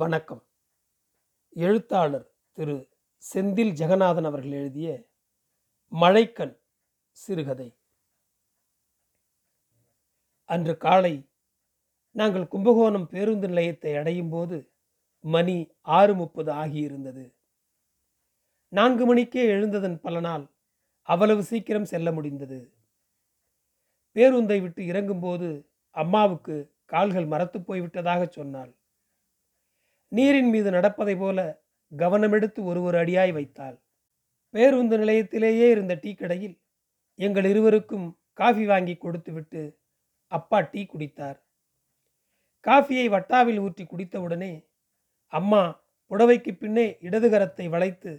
வணக்கம். எழுத்தாளர் திரு செந்தில் ஜெகன்நாதன் அவர்கள் எழுதிய மழைக்கண் சிறுகதை. அன்று காலை நாங்கள் கும்பகோணம் பேருந்து நிலையத்தை அடையும் போது மணி 6:30 ஆகியிருந்தது. 4 மணிக்கே எழுந்ததன் பலனால் அவ்வளவு சீக்கிரம் செல்ல முடிந்தது. பேருந்தை விட்டு இறங்கும்போது அம்மாவுக்கு கால்கள் மரத்து போய்விட்டதாக சொன்னாள். நீரின் மீது நடப்பதை போல கவனமெடுத்து ஒரு அடியாய் வைத்தாள். பேருந்து நிலையத்திலேயே இருந்த டீ கடையில் எங்கள் இருவருக்கும் காஃபி வாங்கி கொடுத்துவிட்டு அப்பா டீ குடித்தார். காஃபியை வட்டாவில் ஊற்றி குடித்தவுடனே அம்மா புடவைக்கு பின்னே இடதுகரத்தை வளைத்து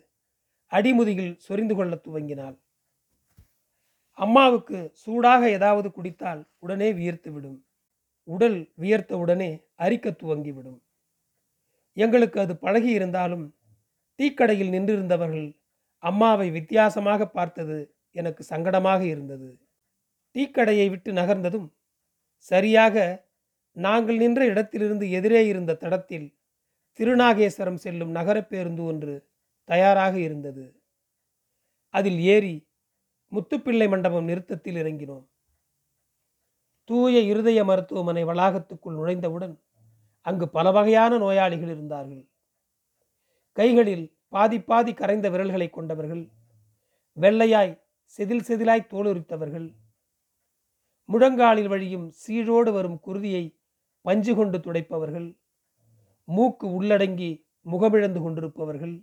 அடிமுதுகில் சொரிந்து கொள்ள துவங்கினாள். அம்மாவுக்கு சூடாக ஏதாவது குடித்தால் உடனே வியர்த்துவிடும். உடல் வியர்த்தவுடனே அரிக்க துவங்கிவிடும். எங்களுக்கு அது பழகி இருந்தாலும் டீக்கடையில் நின்றிருந்தவர்கள் அம்மாவை வித்தியாசமாக பார்த்தது எனக்கு சங்கடமாக இருந்தது. டீக்கடையை விட்டு நகர்ந்ததும் சரியாக நாங்கள் நின்ற இடத்திலிருந்து எதிரே இருந்த தடத்தில் திருநாகேஸ்வரம் செல்லும் நகர பேருந்து ஒன்று தயாராக இருந்தது. அதில் ஏறி முத்துப்பிள்ளை மண்டபம் நிறுத்தத்தில் இறங்கினோம். தூய இருதய மருத்துவமனை வளாகத்துக்குள் நுழைந்தவுடன் அங்கு பல வகையான நோயாளிகள் இருந்தார்கள். கைகளில் பாதி கரைந்த விரல்களை கொண்டவர்கள், வெள்ளையாய் செதிலாய் தோலுரித்தவர்கள், முழங்காலில் வழியும் சீழோடு வரும் குருதியை பஞ்சு கொண்டு துடைப்பவர்கள், மூக்கு உள்ளடங்கி முகமிழந்து கொண்டிருப்பவர்கள்,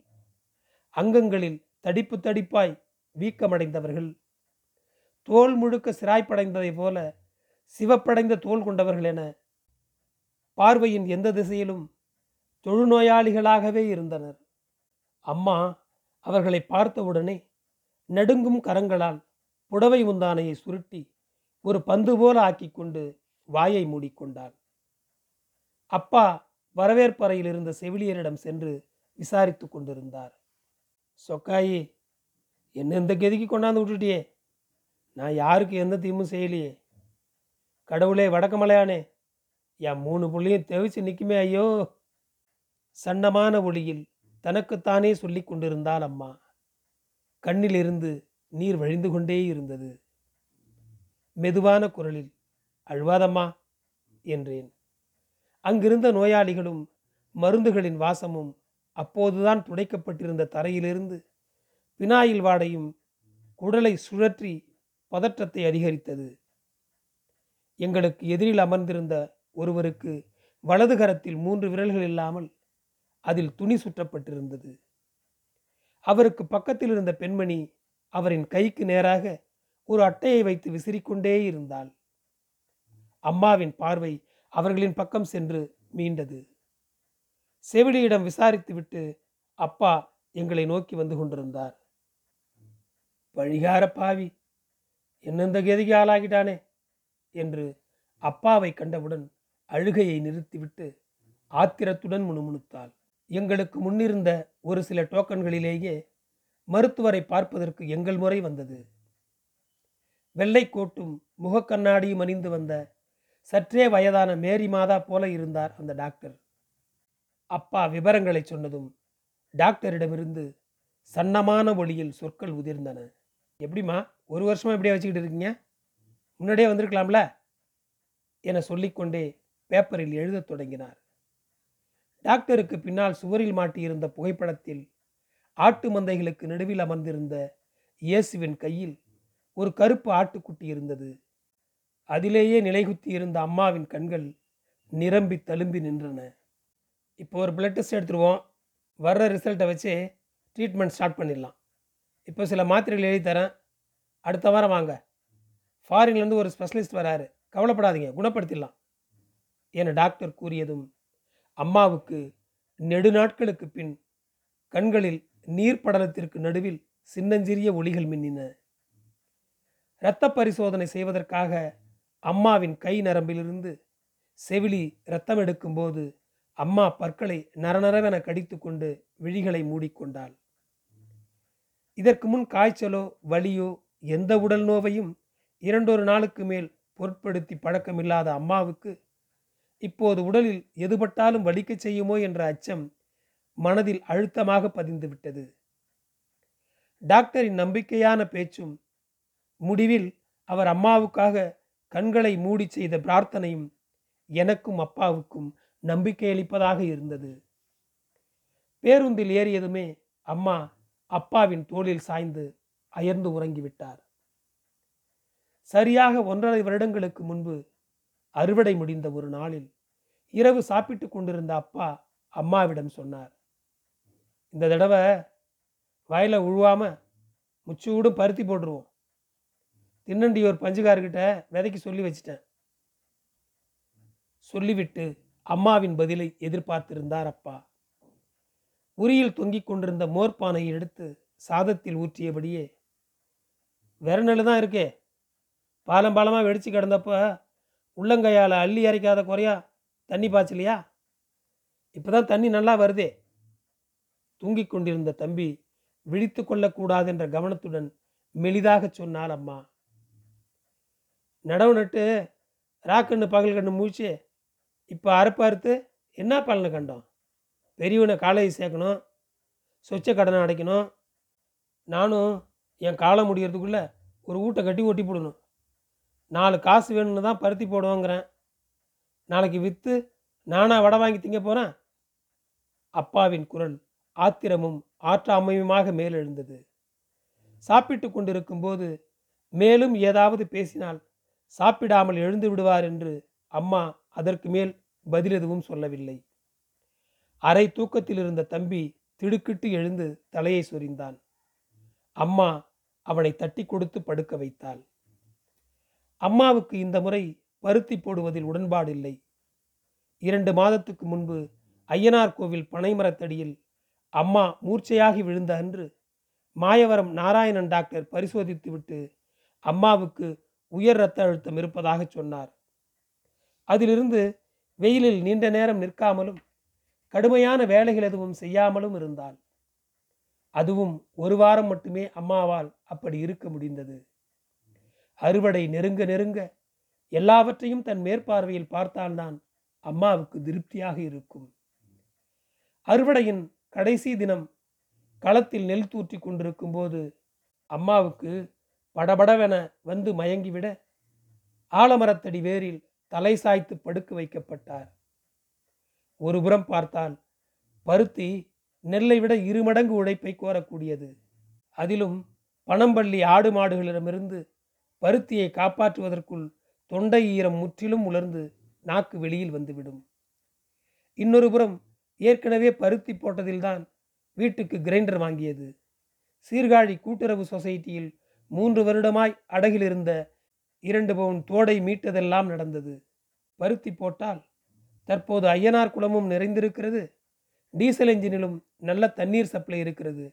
அங்கங்களில் தடிப்பாய் வீக்கமடைந்தவர்கள், தோல் முழுக்க சிராய்ப்படைந்ததை போல சிவப்படைந்த தோல் கொண்டவர்கள் என பார்வையின் எந்த திசையிலும் தொழுநோயாளிகளாகவே இருந்தனர். அம்மா அவர்களை பார்த்தவுடனே நடுங்கும் கரங்களால் புடவை முந்தானையை சுருட்டி ஒரு பந்து போல ஆக்கி கொண்டு வாயை மூடிக்கொண்டாள். அப்பா வரவேற்பறையில் இருந்த செவிலியரிடம் சென்று விசாரித்து கொண்டிருந்தார். சொக்காயி, என்ன இந்த கெதிக்கு கொண்டாந்து விட்டுட்டியே, நான் யாருக்கு எந்த தீமும் செய்யலையே, கடவுளே வடக்கமலையானே, என் 3 புள்ளியும் தெவிச்சு நிற்குமே ஐயோ, சன்னமான ஒளியில் தனக்குத்தானே சொல்லி கொண்டிருந்தாள் அம்மா. கண்ணிலிருந்து நீர் வழிந்து கொண்டே இருந்தது. மெதுவான குரலில், அழுவாதம்மா என்றேன். அங்கிருந்த நோயாளிகளும் மருந்துகளின் வாசமும் அப்போதுதான் துடைக்கப்பட்டிருந்த தரையிலிருந்து பினாயில் வாடையும் குடலை சுழற்றி பதற்றத்தை அதிகரித்தது. எங்களுக்கு எதிரில் அமர்ந்திருந்த ஒருவருக்கு வலது கரத்தில் 3 விரல்கள் இல்லாமல் அதில் துணி சுற்றப்பட்டிருந்தது. அவருக்கு பக்கத்தில் இருந்த பெண்மணி அவரின் கைக்கு நேராக ஒரு அட்டையை வைத்து விசிறிக்கொண்டே இருந்தாள். அம்மாவின் பார்வை அவர்களின் பக்கம் சென்று மீண்டது. செவிலியிடம் விசாரித்துவிட்டு அப்பா எங்களை நோக்கி வந்து கொண்டிருந்தார். பழிகார பாவி, என்னெந்த கெதிக்கு ஆளாகிட்டானே என்று அப்பாவை கண்டவுடன் அழுகையை நிறுத்திவிட்டு ஆத்திரத்துடன் முணுமுணுத்தாள். எங்களுக்கு முன்னிருந்த ஒரு சில டோக்கன்களிலேயே மருத்துவரை பார்ப்பதற்கு எங்கள் முறை வந்தது. வெள்ளை கோட்டும் முகக்கண்ணாடியும் அணிந்து வந்த சற்றே வயதான மேரி மாதா போல இருந்தார் அந்த டாக்டர். அப்பா விவரங்களை சொன்னதும் டாக்டரிடமிருந்து சன்னமான ஒளியில் சொற்கள் உதிர்ந்தன. எப்படிம்மா 1 வருஷமாக இப்படியே வச்சுக்கிட்டு இருக்கீங்க, முன்னாடியே வந்திருக்கலாம்ல என சொல்லிக்கொண்டே பேப்பரில் எழுதத் தொடங்கினார். டாக்டருக்கு பின்னால் சுவரில் மாட்டியிருந்த புகைப்படத்தில் ஆட்டு மந்தைகளுக்கு நடுவில் அமர்ந்திருந்த இயேசுவின் கையில் ஒரு கருப்பு ஆட்டுக்குட்டி இருந்தது. அதிலேயே நிலைகுத்தி இருந்த அம்மாவின் கண்கள் நிரம்பி தழும்பி நின்றன. இப்போ ஒரு பிளட் டெஸ்ட் எடுத்துருவோம், வர்ற ரிசல்ட்டை வச்சு ட்ரீட்மெண்ட் ஸ்டார்ட் பண்ணிடலாம். இப்போ சில மாத்திரைகள் எழுதி தரேன், அடுத்த வாரம் வாங்க, ஃபாரின்லேருந்து ஒரு ஸ்பெஷலிஸ்ட் வராரு, கவலைப்படாதீங்க, குணப்படுத்திடலாம் என டாக்டர் கூறியதும் அம்மாவுக்கு நெடுநாட்களுக்கு பின் கண்களில் நீர் படலத்திற்கு நடுவில் சின்னஞ்சிறிய ஒளிகள் மின்னின. இரத்த பரிசோதனை செய்வதற்காக அம்மாவின் கை நரம்பிலிருந்து செவிலி இரத்தம் எடுக்கும்போது அம்மா பற்களை நரநரவென கடித்து கொண்டு விழிகளை மூடிக்கொண்டாள். இதற்கு முன் காய்ச்சலோ வலியோ எந்த உடல் நோவையும் 2-1 நாளுக்கு மேல் பொருட்படுத்தி பழக்கமில்லாத அம்மாவுக்கு இப்போது உடலில் எதுபட்டாலும் வலிக்க செய்யுமோ என்ற அச்சம் மனதில் அழுத்தமாக பதிந்துவிட்டது. டாக்டரின் நம்பிக்கையான பேச்சும் முடிவில் அவர் அம்மாவுக்காக கண்களை மூடி செய்த பிரார்த்தனையும் எனக்கும் அப்பாவுக்கும் நம்பிக்கையளிப்பதாக இருந்தது. பேருந்தில் ஏறியதுமே அம்மா அப்பாவின் தோளில் சாய்ந்து அயர்ந்து உறங்கிவிட்டார். சரியாக 1.5 வருடங்களுக்கு முன்பு அறுவடை முடிந்த ஒரு நாளில் இரவு சாப்பிட்டு கொண்டிருந்த அப்பா அம்மாவிடம் சொன்னார், இந்த தடவை வயல உழுவாம முச்சூடும் பருத்தி போட்டுருவோம். திருநென்றியூர் பஞ்சுக்கார்கிட்ட விதைக்கு சொல்லி வச்சிட்டேன். சொல்லிவிட்டு அம்மாவின் பதிலை எதிர்பார்த்திருந்தார் அப்பா. உரியில் தொங்கிக் கொண்டிருந்த மோர்பானையை எடுத்து சாதத்தில் ஊற்றியபடியே, வேற நெல்லு தான் இருக்கே, பாலம் பாலமாக வெடிச்சு கிடந்தப்ப உள்ளங்கையால் அள்ளி அரைக்காத குறையா தண்ணி பாய்ச்சலையா, இப்போதான் தண்ணி நல்லா வருதே. தூங்கி கொண்டிருந்த தம்பி விழித்து கொள்ளக்கூடாது என்ற கவனத்துடன் மெலிதாக சொன்னால் அம்மா. நடவு நட்டு ராக்கண்ணு பகல் கண்ணு மூச்சு இப்போ அறுப்பு அறுத்து என்ன பலனை கண்டோம். பெரியவனை காலேஜ் சேர்க்கணும், சொச்ச கடனை அடைக்கணும், நானும் என் காலம் முடிகிறதுக்குள்ளே ஒரு ஊட்டை கட்டி ஒட்டி போடணும். 4 காசு வேணும்னு தான் பருத்தி போடுவோங்கிறேன். நாளைக்கு விற்று நானாக வடை வாங்கி திங்க போகிறேன். அப்பாவின் குரல் ஆத்திரமும் ஆற்றாமையுமாக மேலெழுந்தது. சாப்பிட்டு கொண்டிருக்கும்போது மேலும் ஏதாவது பேசினால் சாப்பிடாமல் எழுந்து விடுவார் என்று அம்மா அதற்கு மேல் பதில் எதுவும் சொல்லவில்லை. அரை தூக்கத்தில் இருந்த தம்பி திடுக்கிட்டு எழுந்து தலையை சொரிந்தான். அம்மா அவனை தட்டி கொடுத்து படுக்க வைத்தாள். அம்மாவுக்கு இந்த முறை பருத்தி போடுவதில் உடன்பாடு இல்லை. 2 மாதத்துக்கு முன்பு ஐயனார் கோவில் பனைமரத்தடியில் அம்மா மூர்ச்சையாகி விழுந்த அன்று மாயவரம் நாராயணன் டாக்டர் பரிசோதித்துவிட்டு அம்மாவுக்கு உயர் இரத்த அழுத்தம் இருப்பதாக சொன்னார். அதிலிருந்து வெயிலில் நீண்ட நேரம் நிற்காமலும் கடுமையான வேலைகள் எதுவும் செய்யாமலும் இருந்தாள். அதுவும் 1 வாரம் மட்டுமே அம்மாவால் அப்படி இருக்க முடிந்தது. அறுவடை நெருங்க நெருங்க எல்லாவற்றையும் தன் மேற்பார்வையில் பார்த்தால்தான் அம்மாவுக்கு திருப்தியாக இருக்கும். அறுவடையின் கடைசி தினம் களத்தில் நெல் தூற்றி கொண்டிருக்கும் போது அம்மாவுக்கு படபடவென வந்து மயங்கிவிட ஆலமரத்தடி வேரில் தலை சாய்த்து படுக்க வைக்கப்பட்டார். ஒரு புறம் பார்த்தால் பருத்தி நெல்லை விட 2 மடங்கு உழைப்பை கோரக்கூடியது. அதிலும் பணம்பள்ளி ஆடு மாடுகளிடமிருந்து பருத்தியை காப்பாற்றுவதற்குள் தொண்டை ஈரம் முற்றிலும் உலர்ந்து நாக்கு வெளியில் வந்துவிடும். இன்னொரு புறம் ஏற்கனவே பருத்தி போட்டதில்தான் வீட்டுக்கு கிரைண்டர் வாங்கியது. சீர்காழி கூட்டுறவு சொசைட்டியில் 3 வருடமாய் அடகிலிருந்த 2 பவுன் தோடை மீட்டதெல்லாம் நடந்தது. பருத்தி போட்டால் தற்போது ஐயனார் குளமும் நிறைந்திருக்கிறது. டீசல் என்ஜினிலும் நல்ல தண்ணீர் சப்ளை இருக்கிறது.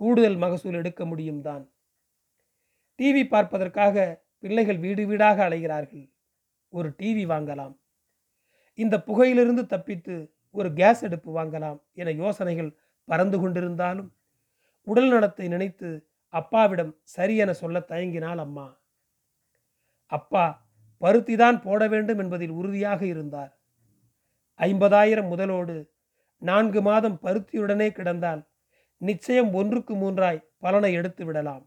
கூடுதல் மகசூல் எடுக்க முடியும் தான். டிவி பார்ப்பதற்காக பிள்ளைகள் வீடு வீடாக அலைகிறார்கள். ஒரு டிவி வாங்கலாம், இந்த புகையிலிருந்து தப்பித்து ஒரு கேஸ் அடுப்பு வாங்கலாம் என யோசனைகள் பறந்து கொண்டிருந்தாலும் உடல் நலத்தை நினைத்து அப்பாவிடம் சரி என சொல்ல தயங்கினாள் அம்மா. அப்பா பருத்திதான் போட வேண்டும் என்பதில் உறுதியாக இருந்தார். 50,000 முதலோடு 4 மாதம் பருத்தியுடனே கிடந்தால் நிச்சயம் 1க்கு 3 பலனை எடுத்து விடலாம்.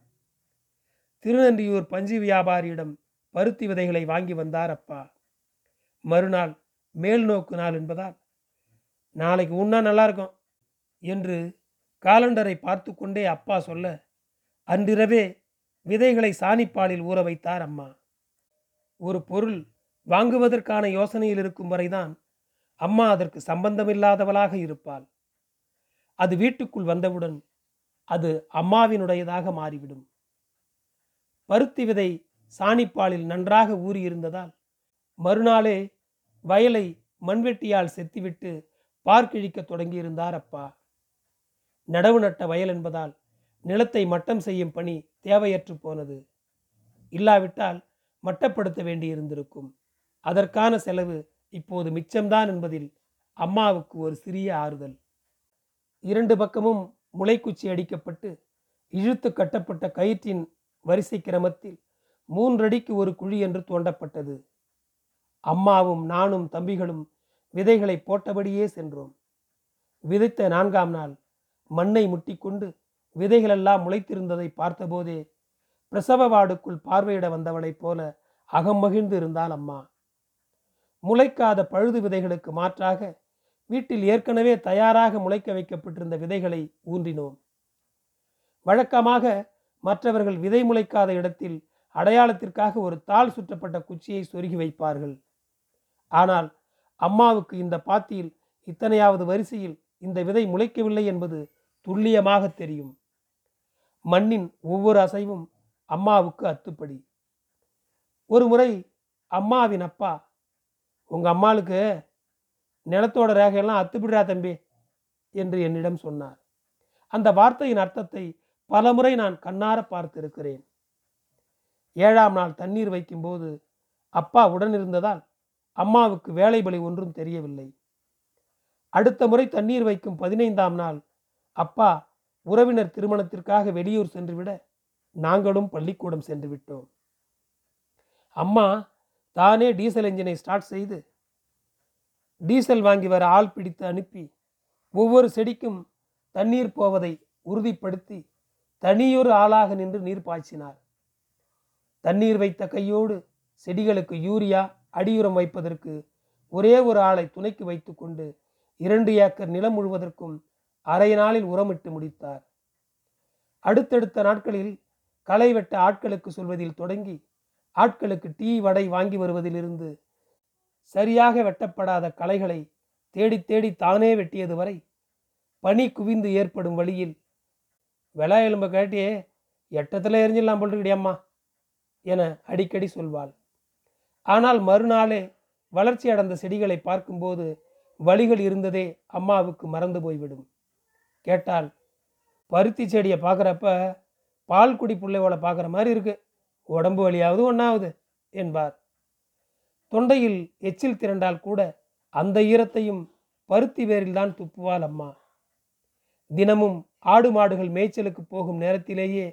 திருநென்றியூர் பஞ்சு வியாபாரியிடம் பருத்தி விதைகளை வாங்கி வந்தார் அப்பா. மறுநாள் மேல் நோக்கு நாள் என்பதால் நாளைக்கு உண்ணா நல்லா இருக்கும் என்று காலண்டரை பார்த்து கொண்டே அப்பா சொல்ல அன்றிரவே விதைகளை சாணிப்பாலில் ஊற வைத்தார் அம்மா. ஒரு பொருள் வாங்குவதற்கான யோசனையில் இருக்கும் வரைதான் அம்மா அதற்கு சம்பந்தமில்லாதவளாக இருப்பாள். அது வீட்டுக்குள் வந்தவுடன் அது அம்மாவினுடையதாக மாறிவிடும். பருத்தி விதை சாணிப்பாலில் நன்றாக ஊறியிருந்ததால் மறுநாளே வயலை மண்வெட்டியால் செத்திவிட்டு பார்க்கிழிக்க தொடங்கியிருந்தார் அப்பா. நடவு நட்ட வயல் என்பதால் நிலத்தை மட்டம் செய்யும் பணி தேவையற்று போனது. இல்லாவிட்டால் மட்டப்படுத்த வேண்டியிருந்திருக்கும். அதற்கான செலவு இப்போது மிச்சம்தான் என்பதில் அம்மாவுக்கு ஒரு சிறிய ஆறுதல். 2 பக்கமும் முளைக்குச்சி அடிக்கப்பட்டு இழுத்து கட்டப்பட்ட கயிற்றின் வரிசை கிரமத்தில் 3 அடிக்கு ஒரு குழி என்று தோண்டப்பட்டது. அம்மாவும் நானும் தம்பிகளும் விதைகளை போட்டபடியே சென்றோம். விதைத்த 4ஆம் நாள் மண்ணை முட்டிக்கொண்டு விதைகளெல்லாம் முளைத்திருந்ததை பார்த்தபோதே பிரசவ வார்டுக்குள் பார்வையிட வந்தவளைப் போல அகம் மகிழ்ந்து இருந்தாள் அம்மா. முளைக்காத பழுது விதைகளுக்கு மாற்றாக வீட்டில் ஏற்கனவே தயாராக முளைக்க வைக்கப்பட்டிருந்த விதைகளை ஊன்றினோம். வழக்கமாக மற்றவர்கள் விதை முளைக்காத இடத்தில் அடையாளத்திற்காக ஒரு தாள் சுற்றப்பட்ட குச்சியை சொருகி வைப்பார்கள். ஆனால் அம்மாவுக்கு இந்த பாத்தியில் இத்தனையாவது வரிசையில் இந்த விதை முளைக்கவில்லை என்பது துல்லியமாக தெரியும். மண்ணின் ஒவ்வொரு அசைவும் அம்மாவுக்கு அத்துப்படி. ஒரு முறை அம்மாவின் அப்பா, "உங்கள் அம்மாளுக்கு நிலத்தோட ரேகையெல்லாம் அத்துப்பிடுறா தம்பி" என்று என்னிடம் சொன்னார். அந்த வார்த்தையின் அர்த்தத்தை பலமுறை நான் கண்ணார பார்த்திருக்கிறேன். 7ஆம் நாள் தண்ணீர் வைக்கும்போது அப்பா உடன் இருந்ததால் அம்மாவுக்கு வேலை பலி ஒன்றும் தெரியவில்லை. அடுத்த முறை தண்ணீர் வைக்கும் 15ஆம் நாள் அப்பா உறவினர் திருமணத்திற்காக வெளியூர் சென்றுவிட நாங்களும் பள்ளிக்கூடம் சென்று விட்டோம். அம்மா தானே டீசல் என்ஜினை ஸ்டார்ட் செய்து டீசல் வாங்கி வர ஆள் பிடித்து அனுப்பி ஒவ்வொரு செடிக்கும் தண்ணீர் போவதை உறுதிப்படுத்தி தனியொரு ஆளாக நின்று நீர் பாய்ச்சினார். தண்ணீர் வைத்த கையோடு செடிகளுக்கு யூரியா அடியுரம் வைப்பதற்கு ஒரே ஒரு ஆளை துணைக்கு வைத்து கொண்டு 2 ஏக்கர் நிலம் முழுவதற்கும் 1/2 நாளில் உரமிட்டு முடித்தார். அடுத்தடுத்த நாட்களில் களை வெட்ட ஆட்களுக்கு சொல்வதில் தொடங்கி ஆட்களுக்கு டீ வடை வாங்கி வருவதிலிருந்து சரியாக வெட்டப்படாத களைகளை தேடி தேடி தானே வெட்டியது வரை பனி குவிந்து ஏற்படும் வழியில் "வெளா எலும்ப கேட்டியே எட்டத்தில் எரிஞ்சிடலாம் போல்றியம்மா" என அடிக்கடி சொல்வாள். ஆனால் மறுநாளே வளர்ச்சி அடைந்த செடிகளை பார்க்கும்போது வழிகள் இருந்ததே அம்மாவுக்கு மறந்து போய்விடும். கேட்டால் "பருத்தி செடியை பார்க்குறப்ப பால் குடி பிள்ளைவோட பார்க்குற மாதிரி இருக்கு, உடம்பு வலியாவது ஒன்றாவது" என்பார். தொண்டையில் எச்சில் திரண்டால் கூட அந்த ஈரத்தையும் பருத்தி வேரில்தான் துப்புவாள் அம்மா. தினமும் ஆடு மாடுகள் மேய்ச்சலுக்கு போகும் நேரத்திலேயே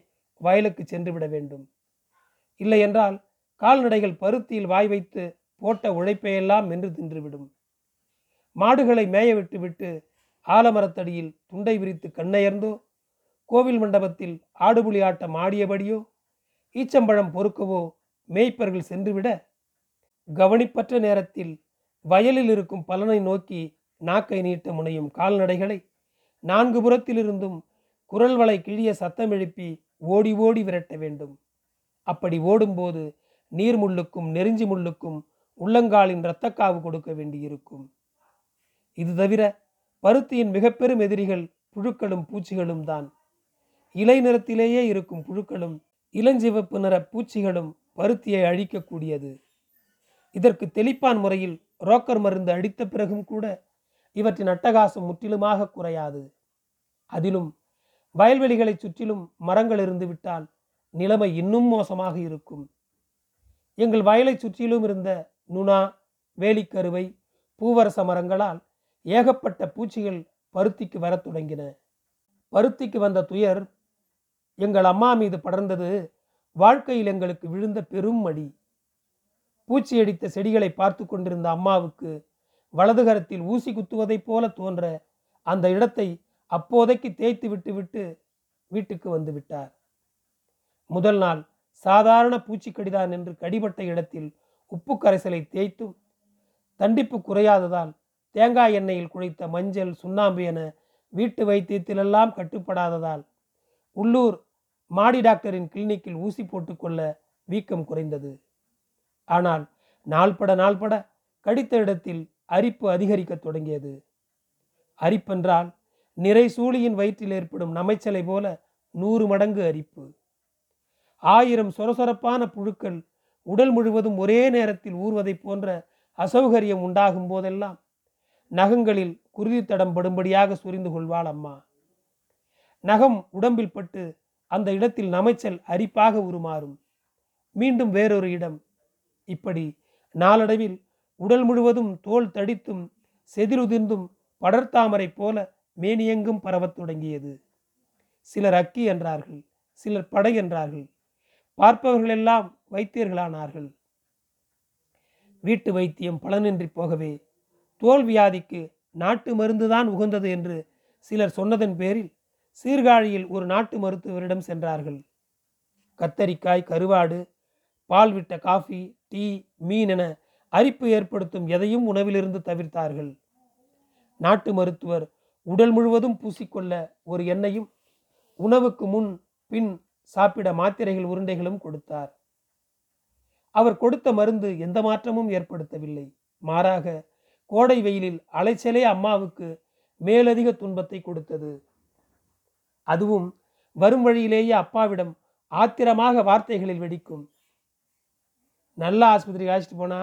வயலுக்கு சென்று விட வேண்டும். இல்லையென்றால் கால்நடைகள் பருத்தியில் வாய் வைத்து போட்ட உழைப்பையெல்லாம் மென்று தின்றுவிடும். மாடுகளை மேய விட்டுவிட்டு ஆலமரத்தடியில் துண்டை விரித்து கண்ணயர்ந்தோ, கோவில் மண்டபத்தில் ஆடுபுலி ஆட்டம் ஆடியபடியோ, ஈச்சம்பழம் பொறுக்கவோ மேய்ப்பர்கள் சென்றுவிட கவனிப்பற்ற நேரத்தில் வயலில் இருக்கும் பலனை நோக்கி நாக்கை நீட்ட முனையும் கால்நடைகளை 4 புறத்திலிருந்தும் குரல் வளை கிழிய சத்தம் எழுப்பி ஓடி ஓடி விரட்ட வேண்டும். அப்படி ஓடும்போது நீர்முள்ளுக்கும் நெறிஞ்சி முள்ளுக்கும் உள்ளங்காலின் இரத்தக்காவு கொடுக்க வேண்டியிருக்கும். இது தவிர பருத்தியின் மிக பெரும் எதிரிகள் புழுக்களும் பூச்சிகளும் தான். இலை நிறத்திலேயே இருக்கும் புழுக்களும் இளஞ்சிவப்பு நிற பூச்சிகளும் பருத்தியை அழிக்கக்கூடியது. இதற்கு தெளிப்பான் முறையில் ரோக்கர் மருந்து அடித்த பிறகும் கூட இவற்றின் அட்டகாசம் முற்றிலுமாக குறையாது. அதிலும் வயல்வெளிகளை சுற்றிலும் மரங்கள் இருந்து விட்டால் நிலைமை இன்னும் மோசமாக இருக்கும். எங்கள் வயலை சுற்றிலும் இருந்த நுணா, வேலிக்கருவை, பூவரச மரங்களால் ஏகப்பட்ட பூச்சிகள் பருத்திக்கு வர தொடங்கின. பருத்திக்கு வந்த துயர் எங்கள் அம்மா மீது படர்ந்தது வாழ்க்கையில் எங்களுக்கு விழுந்த பெரும் மடி. பூச்சி அடித்த செடிகளை பார்த்து கொண்டிருந்த அம்மாவுக்கு வலதுகரத்தில் ஊசி குத்துவதைப் போல தோன்ற அந்த இடத்தை அப்போதைக்கு தேய்த்து விட்டுவிட்டு வீட்டுக்கு வந்து விட்டார். முதல் நாள் சாதாரண பூச்சிக்கடிதான் என்று கடிபட்ட இடத்தில் உப்பு கரைசலை தேய்த்தும் தண்டிப்பு குறையாததால் தேங்காய் எண்ணெயில் குழைத்த மஞ்சள், சுண்ணாம்பு என வீட்டு வைத்தியத்திலெல்லாம் கட்டுப்படாததால் உள்ளூர் மாடி டாக்டரின் கிளினிக்கில் ஊசி போட்டுக்கொள்ள வீக்கம் குறைந்தது. ஆனால் நாள்பட கடித்த இடத்தில் அரிப்பு அதிகரிக்க தொடங்கியது. அரிப்பென்றால் நிறை சூழியின் வயிற்றில் ஏற்படும் நமைச்சலை போல 100 மடங்கு அரிப்பு. 1000 சொரசொரப்பான புழுக்கள் உடல் முழுவதும் ஒரே நேரத்தில் ஊர்வதை போன்ற அசௌகரியம் உண்டாகும் போதெல்லாம் நகங்களில் குருதி தடம் படும்படியாக சுரிந்து கொள்வாள் அம்மா. நகம் உடம்பில் பட்டு அந்த இடத்தில் நமைச்சல் அரிப்பாக உருமாறும். மீண்டும் வேறொரு இடம். இப்படி நாளடைவில் உடல் முழுவதும் தோல் தடித்தும் செதிலுதிர்ந்தும் படர்தாமரை போல மேனியெங்கும் பரவத் தொடங்கியது. சிலர் அக்கி என்றார்கள், சிலர் படை என்றார்கள். பார்ப்பவர்களெல்லாம் வைத்தியர்களானார்கள். வீட்டு வைத்தியம் பலனின்றி போகவே தோல் வியாதிக்கு நாட்டு மருந்துதான் உகந்தது என்று சிலர் சொன்னதன் பேரில் சீர்காழியில் ஒரு நாட்டு மருத்துவரிடம் சென்றார்கள். கத்தரிக்காய், கருவாடு, பால் விட்ட காஃபி, டீ, மீன் என அரிப்பு ஏற்படுத்தும் எதையும் உணவிலிருந்து தவிர்த்தார்கள். நாட்டு மருத்துவர் உடல் முழுவதும் பூசிக்கொள்ள ஒரு எண்ணெயும் உணவுக்கு முன் பின் சாப்பிட மாத்திரைகள் உருண்டைகளும் கொடுத்தார். அவர் கொடுத்த மருந்து எந்த மாற்றமும் ஏற்படுத்தவில்லை. மாறாக கோடை வெயிலில் அலைச்சலே அம்மாவுக்கு மேலதிக துன்பத்தை கொடுத்தது. அதுவும் வரும் வழியிலேயே அப்பாவிடம் ஆத்திரமாக வார்த்தைகளில் வெடிக்கும். நல்ல ஆஸ்பத்திரிக்கு அழைச்சிட்டு போனா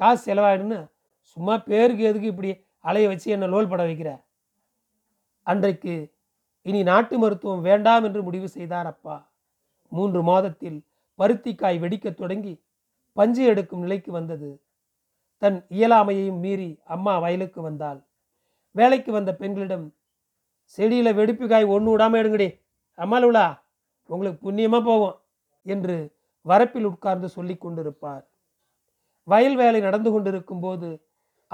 காசு செலவாயிடுன்னு சும்மா பேருக்கு எதுக்கு இப்படி அலைய வச்சு என்னை லோல் பட வைக்கிற. அன்றைக்கு இனி நாட்டு மருத்துவம் வேண்டாம் என்று முடிவு செய்தார் அப்பா. 3 மாதத்தில் பருத்திக்காய் வெடிக்க தொடங்கி பஞ்சு எடுக்கும் நிலைக்கு வந்தது. தன் இயலாமையையும் மீறி அம்மா வயலுக்கு வந்தாள். வேலைக்கு வந்த பெண்களிடம், செடியில் வெடிப்புக்காய் ஒன்று விடாமல் எடுங்கடி அம்மாளுவலா, உங்களுக்கு புண்ணியமாக போவோம் என்று வரப்பில் உட்கார்ந்து சொல்லி கொண்டிருப்பார். வயல் வேலை நடந்து கொண்டிருக்கும் போது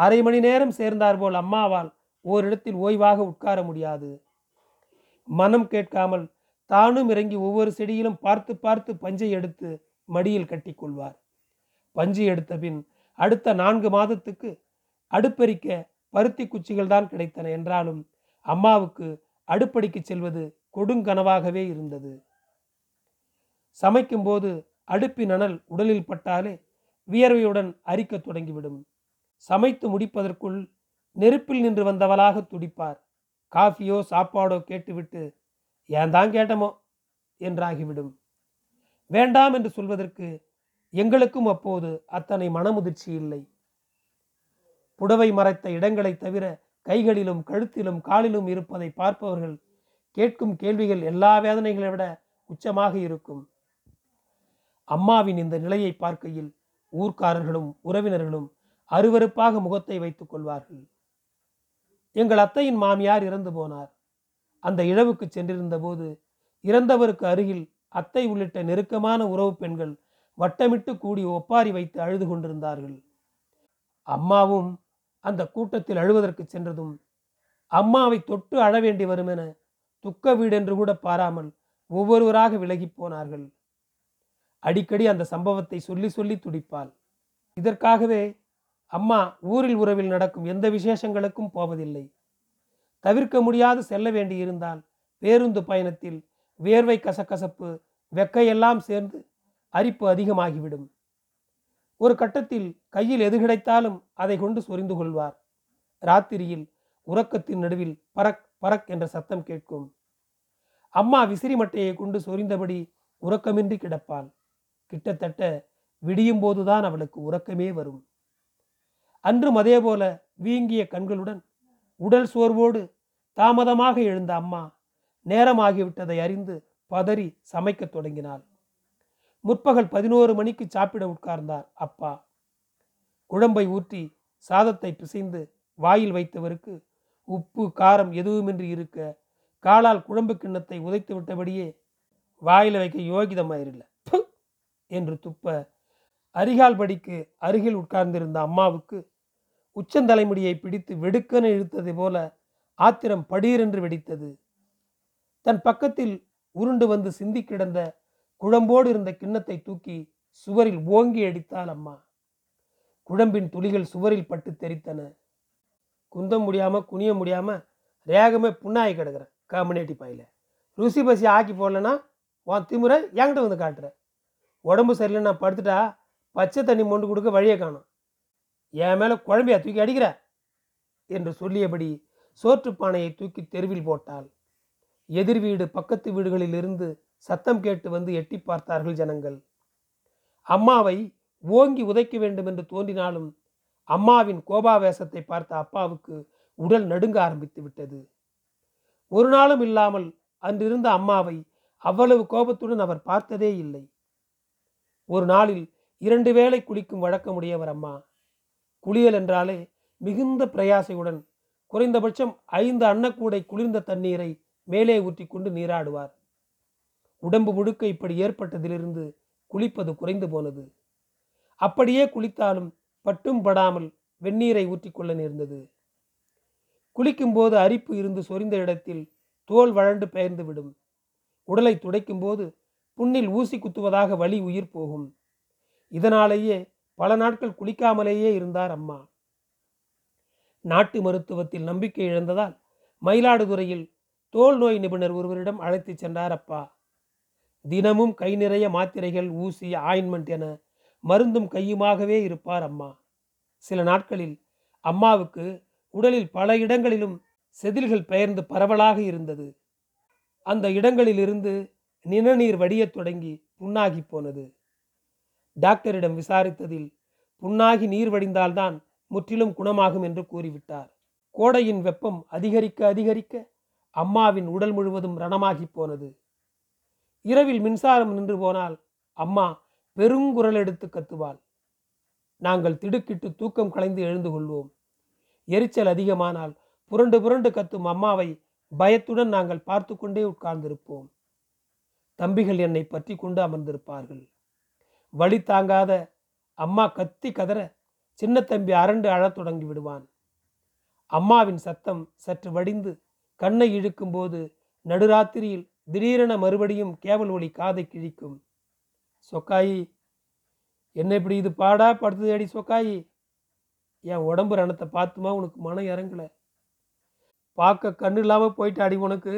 1/2 மணி நேரம் சேர்ந்தார்போல் அம்மாவால் ஓரிடத்தில் ஓய்வாக உட்கார முடியாது. மனம் கேட்காமல் தானும் இறங்கி ஒவ்வொரு செடியிலும் பார்த்து பார்த்து பஞ்சை எடுத்து மடியில் கட்டி கொள்வார். பஞ்சு எடுத்த பின் அடுத்த 4 மாதத்துக்கு அடுப்பெரிக்க பருத்தி குச்சிகள் தான் கிடைத்தன. என்றாலும் அம்மாவுக்கு அடுப்படிக்கு செல்வது கொடுங்கனவாகவே இருந்தது. சமைக்கும்போது அடுப்பின் அனல் உடலில் பட்டாலே வியர்வையுடன் அரிக்க தொடங்கிவிடும். சமைத்து முடிப்பதற்குள் நெருப்பில் நின்று வந்தவளாக துடிப்பார். காஃபியோ சாப்பாடோ கேட்டுவிட்டு ஏன் தான் கேட்டமோ என்றாகிவிடும். வேண்டாம் என்று சொல்வதற்கு எங்களுக்கும் அப்போது அத்தனை மனமுதிர்ச்சி இல்லை. புடவை மறைத்த இடங்களை தவிர கைகளிலும் கழுத்திலும் காலிலும் இருப்பதை பார்ப்பவர்கள் கேட்கும் கேள்விகள் எல்லா வேதனைகளை விட உச்சமாக இருக்கும். அம்மாவின் இந்த நிலையை பார்க்கையில் ஊர்க்காரர்களும் உறவினர்களும் அருவருப்பாக முகத்தை வைத்துக் கொள்வார்கள். எங்கள் அத்தையின் மாமியார் இறந்து போனார். அந்த இழவுக்கு சென்றிருந்த போது இறந்தவருக்கு அருகில் அத்தை உள்ளிட்ட நெருக்கமான உறவு பெண்கள் வட்டமிட்டு கூடி ஒப்பாரி வைத்து அழுது கொண்டிருந்தார்கள். அம்மாவும் அந்த கூட்டத்தில் அழுவதற்கு சென்றதும் அம்மாவை தொட்டு அழ வேண்டி வரும் என துக்க வீடென்று கூட பாராமல் ஒவ்வொருவராக விலகி போனார்கள். அடிக்கடி அந்த சம்பவத்தை சொல்லி சொல்லி துடிப்பாள். இதற்காகவே அம்மா ஊரில் உறவில் நடக்கும் எந்த விசேஷங்களுக்கும் போவதில்லை. தவிர்க்க முடியாது செல்ல வேண்டியிருந்தால் பேருந்து பயணத்தில் வேர்வை, கசகசப்பு, வெக்கையெல்லாம் சேர்ந்து அரிப்பு அதிகமாகிவிடும். ஒரு கட்டத்தில் கையில் எது கிடைத்தாலும் அதை கொண்டு சொரிந்து கொள்வார். ராத்திரியில் உறக்கத்தின் நடுவில் பறக் பறக் என்ற சத்தம் கேட்கும். அம்மா விசிறி மட்டையை கொண்டு சொரிந்தபடி உறக்கமின்றி கிடப்பாள். கிட்டத்தட்ட விடியும் போதுதான் அவளுக்கு உறக்கமே வரும். அன்றும் அதேபோல வீங்கிய கண்களுடன் உடல் சோர்வோடு தாமதமாக எழுந்த அம்மா நேரமாகிவிட்டதை அறிந்து பதறி சமைக்க தொடங்கினாள். முற்பகல் 11 மணிக்கு சாப்பிட உட்கார்ந்தார் அப்பா. குழம்பை ஊற்றி சாதத்தை பிசைந்து வாயில் வைத்தவருக்கு உப்பு காரம் எதுவுமின்றி இருக்க காலால் குழம்பு கிண்ணத்தை உதைத்து விட்டபடியே வாயில் வைக்க யோகிதமாயிரில்லை என்று துப்ப அரிகால் படிக்கு அருகில் உட்கார்ந்திருந்த அம்மாவுக்கு உச்சந்தலைமுடியை பிடித்து வெடுக்கென இழுத்தது போல ஆத்திரம் படீரென்று வெடித்தது. தன் பக்கத்தில் உருண்டு வந்து சிந்தி கிடந்த குழம்போடு இருந்த கிண்ணத்தை தூக்கி சுவரில் ஓங்கி அடித்தாள் அம்மா. குழம்பின் துளிகள் சுவரில் பட்டு தெரித்தன. குந்த முடியாம குனிய முடியாம ரேகமே புண்ணாகி கிடக்குற காமனேட்டி பாயில ருசி பசி ஆக்கி போடலன்னா உன் திமுறை என்கிட்ட வந்து காட்டுற. உடம்பு சரியில்லைன்னா படுத்துட்டா பச்சை தண்ணி மொண்டு கொடுக்க வழியை காணும். என் மேலே குழம்பியா தூக்கி அடிக்கிற என்று சொல்லியபடி சோற்றுப்பானையை தூக்கி தெருவில் போட்டாள். எதிர் வீடு பக்கத்து வீடுகளில் இருந்து சத்தம் கேட்டு வந்து எட்டி பார்த்தார்கள் ஜனங்கள். அம்மாவை ஓங்கி உதைக்க வேண்டும் என்று தோன்றினாலும் அம்மாவின் கோபாவேசத்தை பார்த்த அப்பாவுக்கு உடல் நடுங்க ஆரம்பித்து விட்டது. ஒரு நாளும் இல்லாமல் அன்றிருந்த அம்மாவை அவ்வளவு கோபத்துடன் அவர் பார்த்ததே இல்லை. ஒரு நாளில் 2 வேளை குளிக்கும் வழக்கமுடையவர் அம்மா. குளியல் என்றாலே மிகுந்த பிரயாசையுடன் குறைந்தபட்சம் 5 அன்னக்கூடை குளிர்ந்த தண்ணீரை மேலே ஊற்றி கொண்டு நீராடுவார். உடம்பு முழுக்க இப்படி ஏற்பட்டதிலிருந்து குளிப்பது குறைந்து போனது. அப்படியே குளித்தாலும் பட்டும் படாமல் வெந்நீரை ஊற்றிக்கொள்ள நேர்ந்தது. குளிக்கும்போது அரிப்பு இருந்து சொரிந்த இடத்தில் தோல் வழண்டு பெயர்ந்து விடும். உடலை துடைக்கும் போது புண்ணில் ஊசி குத்துவதாக வலி உயிர் போகும். இதனாலேயே பல நாட்கள் குளிக்காமலேயே இருந்தார் அம்மா. நாட்டு மருத்துவத்தில் நம்பிக்கை இழந்ததால் மயிலாடுதுறையில் தோல் நோய் நிபுணர் ஒருவரிடம் அழைத்து சென்றார் அப்பா. தினமும் கை நிறைய மாத்திரைகள், ஊசி, ஆயின்மெண்ட் என மருந்தும் கையுமாகவே இருப்பார் அம்மா. சில நாட்களில் அம்மாவுக்கு உடலில் பல இடங்களிலும் செதில்கள் பெயர்ந்து பரவலாக இருந்தது. அந்த இடங்களிலிருந்து நிணநீர் வடியத் தொடங்கி புண்ணாகி போனது. டாக்டரிடம் விசாரித்ததில் புண்ணாகி நீர் வடிந்தால்தான் முற்றிலும் குணமாகும் என்று கூறிவிட்டார். கோடையின் வெப்பம் அதிகரிக்க அதிகரிக்க அம்மாவின் உடல் முழுவதும் ரணமாகி போனது. இரவில் மின்சாரம் நின்று போனால் அம்மா பெருங்குரல் எடுத்து கத்துவாள். நாங்கள் திடுக்கிட்டு தூக்கம் கலைந்து எழுந்து கொள்வோம். எரிச்சல் அதிகமானால் புரண்டு புரண்டு கத்தும் அம்மாவை பயத்துடன் நாங்கள் பார்த்து கொண்டே உட்கார்ந்திருப்போம். தம்பிகள் என்னை பற்றி கொண்டு அமர்ந்திருப்பார்கள். வலி தாங்காத அம்மா கத்தி கதற சின்ன தம்பி அரண்டு அழத் தொடங்கி விடுவான். அம்மாவின் சத்தம் சற்று வடிந்து கண்ணை இழுக்கும் போது நடுராத்திரியில் திடீரென மறுபடியும் கேவல் ஒளி காதை கிழிக்கும். சொக்காயி, என்ன இப்படி இது பாடா படுத்து தேடி சொக்காயி, என் உடம்பு ரணத்தை பார்த்துமா உனக்கு மனம் இறங்கலை, பார்க்க கண்ணு இல்லாமல் போயிட்டு அடி உனக்கு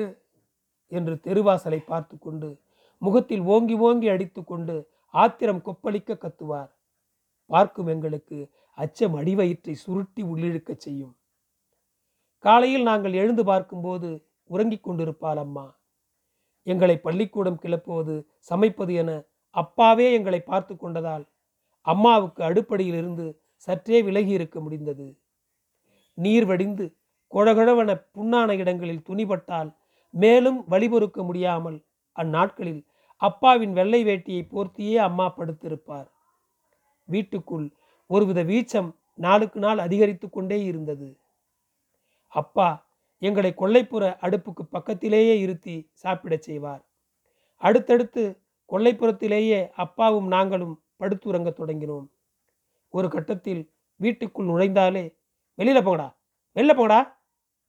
என்று தெருவாசலை பார்த்து கொண்டு முகத்தில் ஓங்கி ஓங்கி அடித்து கொண்டு ஆத்திரம் கொப்பளிக்க கத்துவார். பார்க்கும் எங்களுக்கு அச்சம் அடிவயிற்றை சுருட்டி உள்ளிழுக்க செய்யும். காலையில் நாங்கள் எழுந்து பார்க்கும்போது உறங்கிக் கொண்டிருப்பாள் அம்மா. எங்களை பள்ளிக்கூடம் கிளப்புவது, சமைப்பது என அப்பாவே எங்களை பார்த்து கொண்டதால் அம்மாவுக்கு அடுப்படியிலிருந்து சற்றே விலகி இருக்க முடிந்தது. நீர் வடிந்து கொழகொழவன புண்ணான இடங்களில் துணிபட்டால் மேலும் வழிபொறுக்க முடியாமல் அந்நாட்களில் அப்பாவின் வெள்ளை வேட்டியை போர்த்தியே அம்மா படுத்திருப்பார். வீட்டுக்குள் ஒருவித வீச்சம் நாளுக்கு நாள் அதிகரித்து கொண்டே இருந்தது. அப்பா எங்களை கொல்லைப்புற அடுப்புக்கு பக்கத்திலேயே இருத்தி சாப்பிடச் செய்வார். அடுத்தடுத்து கொல்லைப்புறத்திலேயே அப்பாவும் நாங்களும் படுத்துறங்க தொடங்கினோம். ஒரு கட்டத்தில் வீட்டுக்குள் நுழைந்தாலே வெளியில் போங்கடா, வெளியில் போங்கடா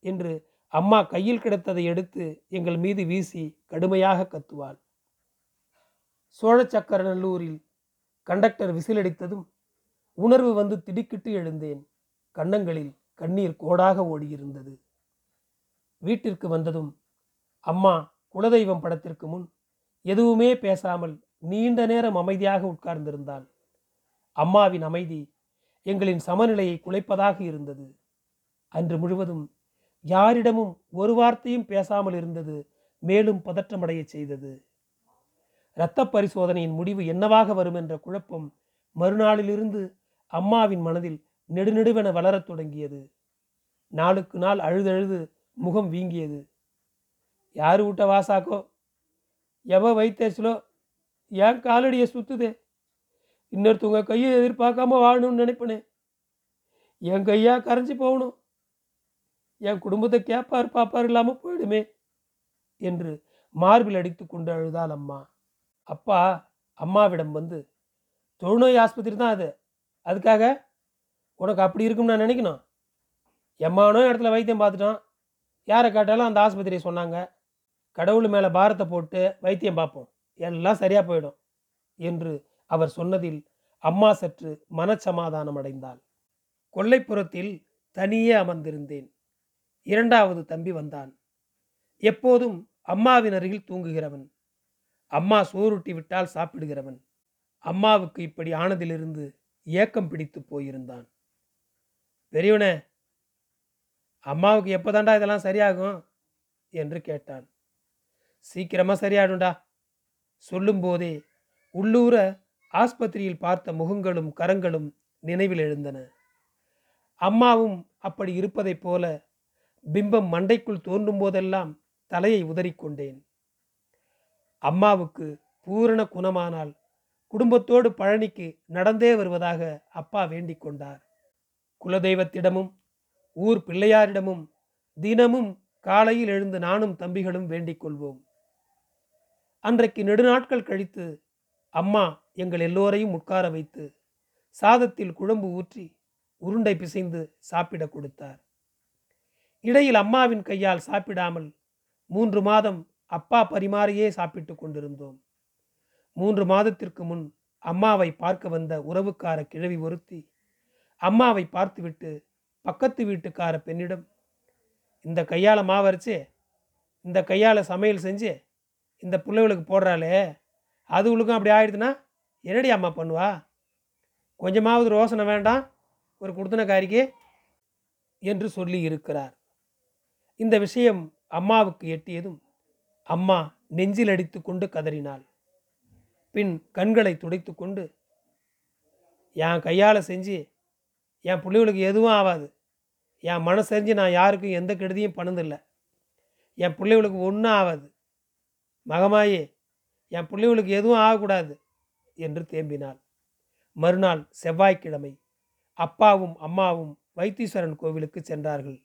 என்று அம்மா கையில் கிடைத்ததை எடுத்து எங்கள் மீது வீசி கடுமையாக கத்துவாள். சோழச்சக்கர நல்லூரில் கண்டக்டர் விசிலடித்ததும் உணர்வு வந்து திடுக்கிட்டு எழுந்தேன். கன்னங்களில் கண்ணீர் கோடாக ஓடியிருந்தது. வீட்டிற்கு வந்ததும் அம்மா குலதெய்வம் படத்திற்கு முன் எதுவுமே பேசாமல் நீண்ட நேரம் அமைதியாக உட்கார்ந்திருந்தாள். அம்மாவின் அமைதி எங்களின் சமநிலையை குலைப்பதாக இருந்தது. அன்று முழுவதும் யாரிடமும் ஒரு வார்த்தையும் பேசாமல் இருந்தது மேலும் பதற்றமடைய செய்தது. இரத்த பரிசோதனையின் முடிவு என்னவாக வரும் என்ற குழப்பம் மறுநாளிலிருந்து அம்மாவின் மனதில் நெடுநெடுவென வளரத் தொடங்கியது. நாளுக்கு நாள் அழுதழுது முகம் வீங்கியது. யார் ஊட்ட வாசாக்கோ, எவ வைத்தேச்சலோ, ஏன் காலடியை சுத்துதே, இன்னொருத்தவங்க கையை எதிர்பார்க்காம வாழணும்னு நினைப்பனே, என் கையா கரைஞ்சி போகணும், என் குடும்பத்தை கேப்பார் பாப்பார் இல்லாமல் போயிடுமே என்று மார்பில் அடித்து கொண்டு அழுதாள் அம்மா. அப்பா அம்மாவிடம் வந்து, தொழுநோய் ஆஸ்பத்திரி தான் அது, அதுக்காக உனக்கு அப்படி இருக்கும்னு நான் நினைக்கணும், எம்மானோ இடத்துல வைத்தியம் பார்த்துட்டான், யாரை கேட்டாலும் அந்த ஆஸ்பத்திரியை சொன்னாங்க, கடவுள் மேலே பாரத்தை போட்டு வைத்தியம் பார்ப்போம், எல்லாம் சரியாக போயிடும் என்று அவர் சொன்னதில் அம்மா சற்று மனச்சமாதானம் அடைந்தாள். கொல்லைப்புறத்தில் தனியே அமர்ந்திருந்தேன். இரண்டாவது தம்பி வந்தான். எப்போதும் அம்மாவின் அருகில் தூங்குகிறவன். அம்மா சோறுட்டி விட்டால் சாப்பிடுகிறவன். அம்மாவுக்கு இப்படி ஆனதிலிருந்து ஏக்கம் பிடித்து போயிருந்தான். பெரியவனே, அம்மாவுக்கு எப்போதாண்டா இதெல்லாம் சரியாகும் என்று கேட்டான். சீக்கிரமாக சரியாயிடும்டா சொல்லும்போதே உள்ளூர ஆஸ்பத்திரியில் பார்த்த முகங்களும் கரங்களும் நினைவில் எழுந்தன. அம்மாவும் அப்படி இருப்பதைப் போல பிம்பம் மண்டைக்குள் தோன்றும் போதெல்லாம் தலையை உதறிக்கொண்டேன். அம்மாவுக்கு பூரண குணமானால் குடும்பத்தோடு பழனிக்கு நடந்தே வருவதாக அப்பா வேண்டிக் கொண்டார். குலதெய்வத்திடமும் ஊர் பிள்ளையாரிடமும் தினமும் காலையில் எழுந்து நானும் தம்பிகளும் வேண்டிக் கொள்வோம். அன்றைக்கு நெடுநாட்கள் கழித்து அம்மா எங்கள் எல்லோரையும் உட்கார வைத்து சாதத்தில் குழம்பு ஊற்றி உருண்டை பிசைந்து சாப்பிட கொடுத்தார். இடையில் அம்மாவின் கையால் சாப்பிடாமல் 3 மாதம் அப்பா பரிமாறியே சாப்பிட்டு கொண்டிருந்தோம். 3 மாதத்திற்கு முன் அம்மாவை பார்க்க வந்த உறவுக்கார கிழவி ஒருத்தி அம்மாவை பார்த்துவிட்டு பக்கத்து வீட்டுக்கார பெண்ணிடம், இந்த கையால் மாவரைச்சு, இந்த கையால் சமையல் செஞ்சு இந்த பிள்ளைகளுக்கு போடுறாளே, அதுகளுக்கும் அப்படி ஆயிடுதுன்னா என்னடி அம்மா பண்ணுவா? கொஞ்சமாவது ரோசனை வேண்டாம் ஒரு குடுத்தனக்காரிக்கு என்று சொல்லி இருக்கிறார். இந்த விஷயம் அம்மாவுக்கு எட்டியதும் அம்மா நெஞ்சில் அடித்து கொண்டு கதறினாள். பின் கண்களை துடைத்து கொண்டு, என் கையால் செஞ்சு என் பிள்ளைகளுக்கு எதுவும் ஆகாது, என் மனசறிஞ்சு நான் யாருக்கும் எந்த கெடுதியும் பண்ணதில்லை, என் பிள்ளைகளுக்கு ஒன்றும் ஆகாது, மகமாயே என் பிள்ளைகளுக்கு எதுவும் ஆகக்கூடாது என்று தேம்பினாள். மறுநாள் செவ்வாய்க்கிழமை அப்பாவும் அம்மாவும் வைத்தீஸ்வரன் கோவிலுக்கு சென்றார்கள்.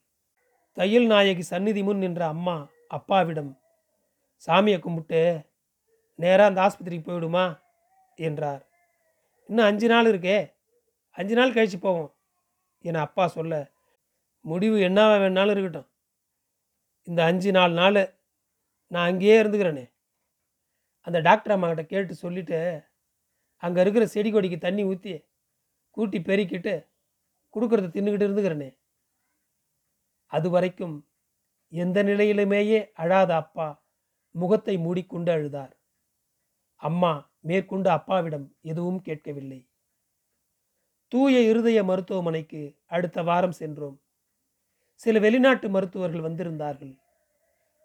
தையல் நாயகி சந்நிதி முன் நின்ற அம்மா அப்பாவிடம், சாமியை கும்பிட்டு நேராக அந்த ஆஸ்பத்திரிக்கு போயிடுமா என்றார். இன்னும் 5 நாள் இருக்கே, 5 நாள் கழித்து போவோம் என அப்பா சொல்ல, முடிவு என்னவா வேணாலும் இருக்கட்டும், இந்த 5-4 நாள் நான் அங்கேயே இருந்துக்கிறேனே, அந்த டாக்டர் அம்மாக்கிட்ட கேட்டு சொல்லிவிட்டு அங்கே இருக்கிற செடி கொடிக்கு தண்ணி ஊற்றி கூட்டி பெருக்கிட்டு கொடுக்கறத தின்னுக்கிட்டு இருந்துக்கிறேனே. அது வரைக்கும் எந்த நிலையிலுமேயே அழாத அப்பா முகத்தை மூடிக்கொண்டு அழுதார். அம்மா மேற்கொண்டு அப்பாவிடம் எதுவும் கேட்கவில்லை. தூய இருதய மருத்துவமனைக்கு அடுத்த வாரம் சென்றோம். சில வெளிநாட்டு மருத்துவர்கள் வந்திருந்தார்கள்.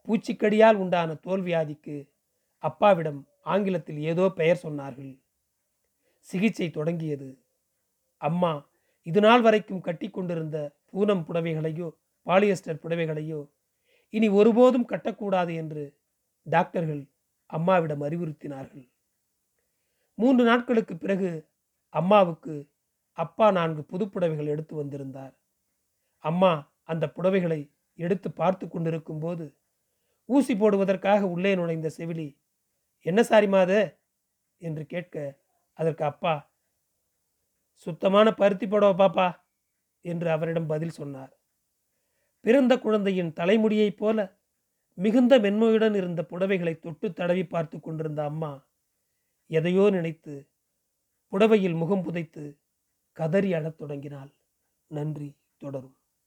பூச்சிக்கடியால் உண்டான தோல்வியாதிக்கு அப்பாவிடம் ஆங்கிலத்தில் ஏதோ பெயர் சொன்னார்கள். சிகிச்சை தொடங்கியது. அம்மா இதுநாள் வரைக்கும் கட்டி கொண்டிருந்த பூனம் புடவைகளையோ பாலியஸ்டர் புடவைகளையோ இனி ஒருபோதும் கட்டக்கூடாது என்று டாக்டர்கள் அம்மாவிடம் அறிவுறுத்தினார்கள். 3 நாட்களுக்கு பிறகு அம்மாவுக்கு அப்பா 4 புதுப்புடவைகள் எடுத்து வந்திருந்தார். அம்மா அந்த புடவைகளை எடுத்து பார்த்து கொண்டிருக்கும் போது ஊசி போடுவதற்காக உள்ளே நுழைந்த செவிலி, என்ன சாரிமாது என்று கேட்க, அதற்கு அப்பா, சுத்தமான பருத்தி புடவை பாப்பா என்று அவரிடம் பதில் சொன்னார். பிறந்த குழந்தையின் தலைமுடியைப் போல மிகுந்த மென்மையுடன் இருந்த புடவைகளை தொட்டு தடவி பார்த்து கொண்டிருந்த அம்மா எதையோ நினைத்து புடவையில் முகம் புதைத்து கதறி அழத் தொடங்கினாள். நன்றி. தொடரும்.